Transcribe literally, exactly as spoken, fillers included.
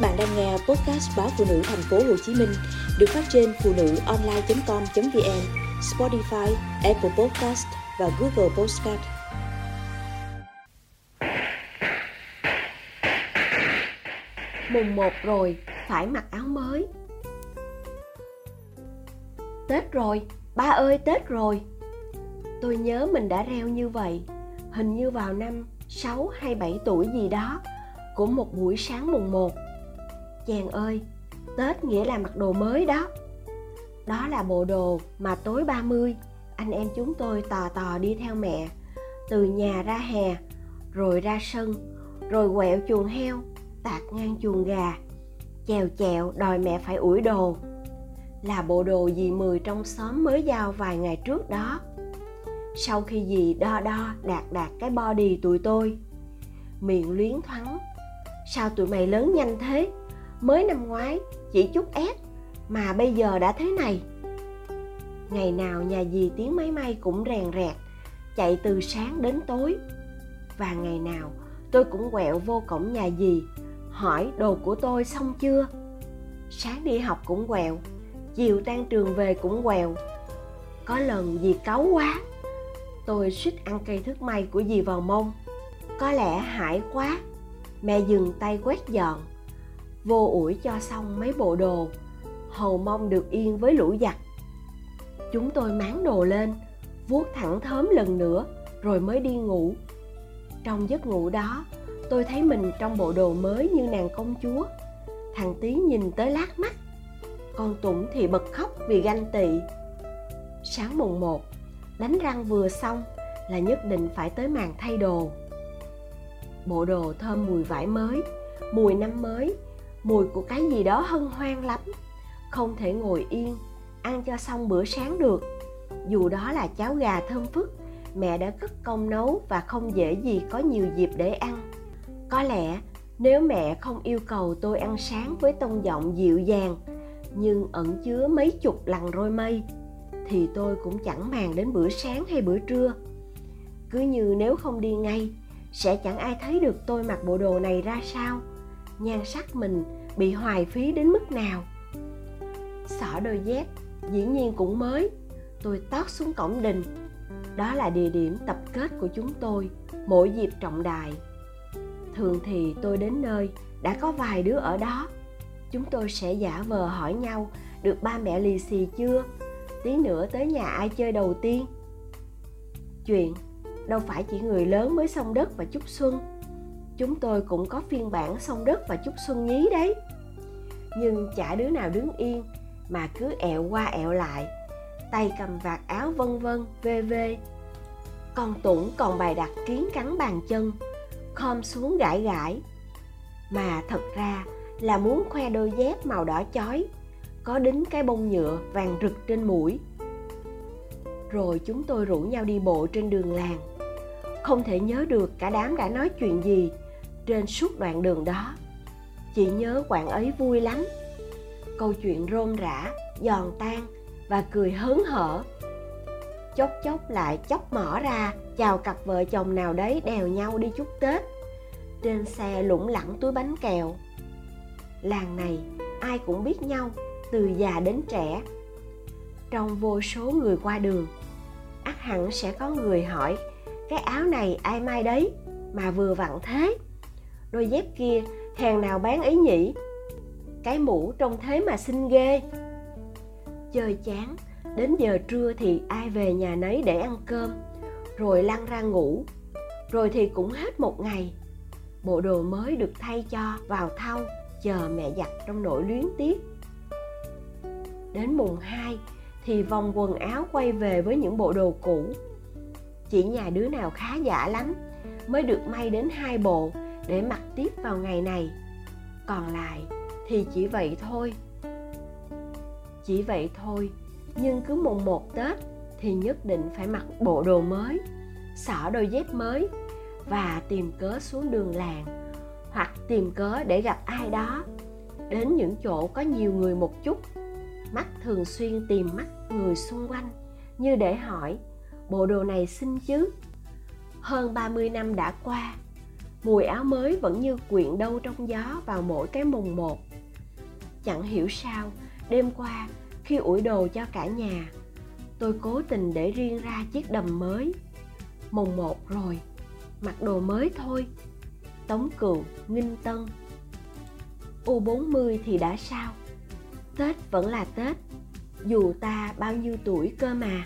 Các bạn đang nghe podcast báo Phụ Nữ Thành phố Hồ Chí Minh được phát trên phụ nữ online chấm com chấm vn, Spotify, Apple Podcast và Google Podcast. Mùng một rồi, phải mặc áo mới. Tết rồi, ba ơi Tết rồi. Tôi nhớ mình đã reo như vậy, hình như vào năm sáu hay bảy tuổi gì đó, của một buổi sáng mùng một. Chàng ơi, Tết nghĩa là mặc đồ mới đó. Đó là bộ đồ mà tối ba mươi, anh em chúng tôi tò tò đi theo mẹ, từ nhà ra hè, rồi ra sân, rồi quẹo chuồng heo, tạt ngang chuồng gà, chèo chèo đòi mẹ phải ủi đồ. Là bộ đồ dì Mười trong xóm mới giao vài ngày trước đó. Sau khi dì đo đo đạt đạt cái body tụi tôi, miệng luyến thoáng: sao tụi mày lớn nhanh thế? Mới năm ngoái chỉ chút ép mà bây giờ đã thế này. Ngày nào nhà dì tiếng máy may cũng rèn rẹt, chạy từ sáng đến tối. Và ngày nào tôi cũng quẹo vô cổng nhà dì, hỏi đồ của tôi xong chưa. Sáng đi học cũng quẹo, chiều tan trường về cũng quẹo. Có lần dì cáu quá, tôi suýt ăn cây thước may của dì vào mông. Có lẽ hãi quá, mẹ dừng tay quét dọn, vô ủi cho xong mấy bộ đồ, hầu mong được yên với lũ giặc. Chúng tôi máng đồ lên, vuốt thẳng thớm lần nữa rồi mới đi ngủ. Trong giấc ngủ đó, tôi thấy mình trong bộ đồ mới như nàng công chúa. Thằng Tí nhìn tới lác mắt, con Tụng thì bật khóc vì ganh tị. Sáng mùng một, đánh răng vừa xong là nhất định phải tới màn thay đồ. Bộ đồ thơm mùi vải mới, mùi năm mới, mùi của cái gì đó hân hoan lắm. Không thể ngồi yên, ăn cho xong bữa sáng được. Dù đó là cháo gà thơm phức, mẹ đã cất công nấu và không dễ gì có nhiều dịp để ăn. Có lẽ nếu mẹ không yêu cầu tôi ăn sáng với tông giọng dịu dàng, nhưng ẩn chứa mấy chục lằn roi mây, thì tôi cũng chẳng màng đến bữa sáng hay bữa trưa. Cứ như nếu không đi ngay, sẽ chẳng ai thấy được tôi mặc bộ đồ này ra sao, nhan sắc mình bị hoài phí đến mức nào. Xỏ đôi dép dĩ nhiên cũng mới, tôi tót xuống cổng đình. Đó là địa điểm tập kết của chúng tôi mỗi dịp trọng đại. Thường thì tôi đến nơi đã có vài đứa ở đó. Chúng tôi sẽ giả vờ hỏi nhau được ba mẹ lì xì chưa, tí nữa tới nhà ai chơi đầu tiên. Chuyện đâu phải chỉ người lớn mới xông đất và chúc xuân. Chúng tôi cũng có phiên bản xông đất và chúc xuân nhí đấy. Nhưng chả đứa nào đứng yên mà cứ ẹo qua ẹo lại, tay cầm vạt áo vân vân vê vê. Con Tủng còn bày đặt kiến cắn bàn chân, khom xuống gãi gãi, mà thật ra là muốn khoe đôi dép màu đỏ chói, có đính cái bông nhựa vàng rực trên mũi. Rồi chúng tôi rủ nhau đi bộ trên đường làng. Không thể nhớ được cả đám đã nói chuyện gì trên suốt đoạn đường đó. Chỉ nhớ quãng ấy vui lắm. Câu chuyện rôm rã, giòn tan và cười hớn hở. Chốc chốc lại chóc mỏ ra, chào cặp vợ chồng nào đấy đèo nhau đi chúc Tết. Trên xe lủng lẳng túi bánh kẹo. Làng này ai cũng biết nhau, từ già đến trẻ. Trong vô số người qua đường, ắt hẳn sẽ có người hỏi: cái áo này ai may đấy mà vừa vặn thế? Đôi dép kia hàng nào bán ấy nhỉ? Cái mũ trông thế mà xinh ghê. Chơi chán, đến giờ trưa thì ai về nhà nấy để ăn cơm, rồi lăn ra ngủ. Rồi thì cũng hết một ngày. Bộ đồ mới được thay cho vào thau, chờ mẹ giặt trong nỗi luyến tiếc. Đến mùng hai thì vòng quần áo quay về với những bộ đồ cũ. Chỉ nhà đứa nào khá giả lắm mới được may đến hai bộ để mặc tiếp vào ngày này. Còn lại thì chỉ vậy thôi. Chỉ vậy thôi, nhưng cứ mùng một Tết thì nhất định phải mặc bộ đồ mới, xỏ đôi dép mới và tìm cớ xuống đường làng, hoặc tìm cớ để gặp ai đó, đến những chỗ có nhiều người một chút. Mắt thường xuyên tìm mắt người xung quanh như để hỏi: bộ đồ này xinh chứ? Hơn ba mươi năm đã qua, mùi áo mới vẫn như quyện đâu trong gió vào mỗi cái mùng một. Chẳng hiểu sao, đêm qua khi ủi đồ cho cả nhà, tôi cố tình để riêng ra chiếc đầm mới. Mùng một rồi, mặc đồ mới thôi. Tống Cừu, Nghinh Tân. U bốn mươi thì đã sao? Tết vẫn là Tết, dù ta bao nhiêu tuổi cơ mà.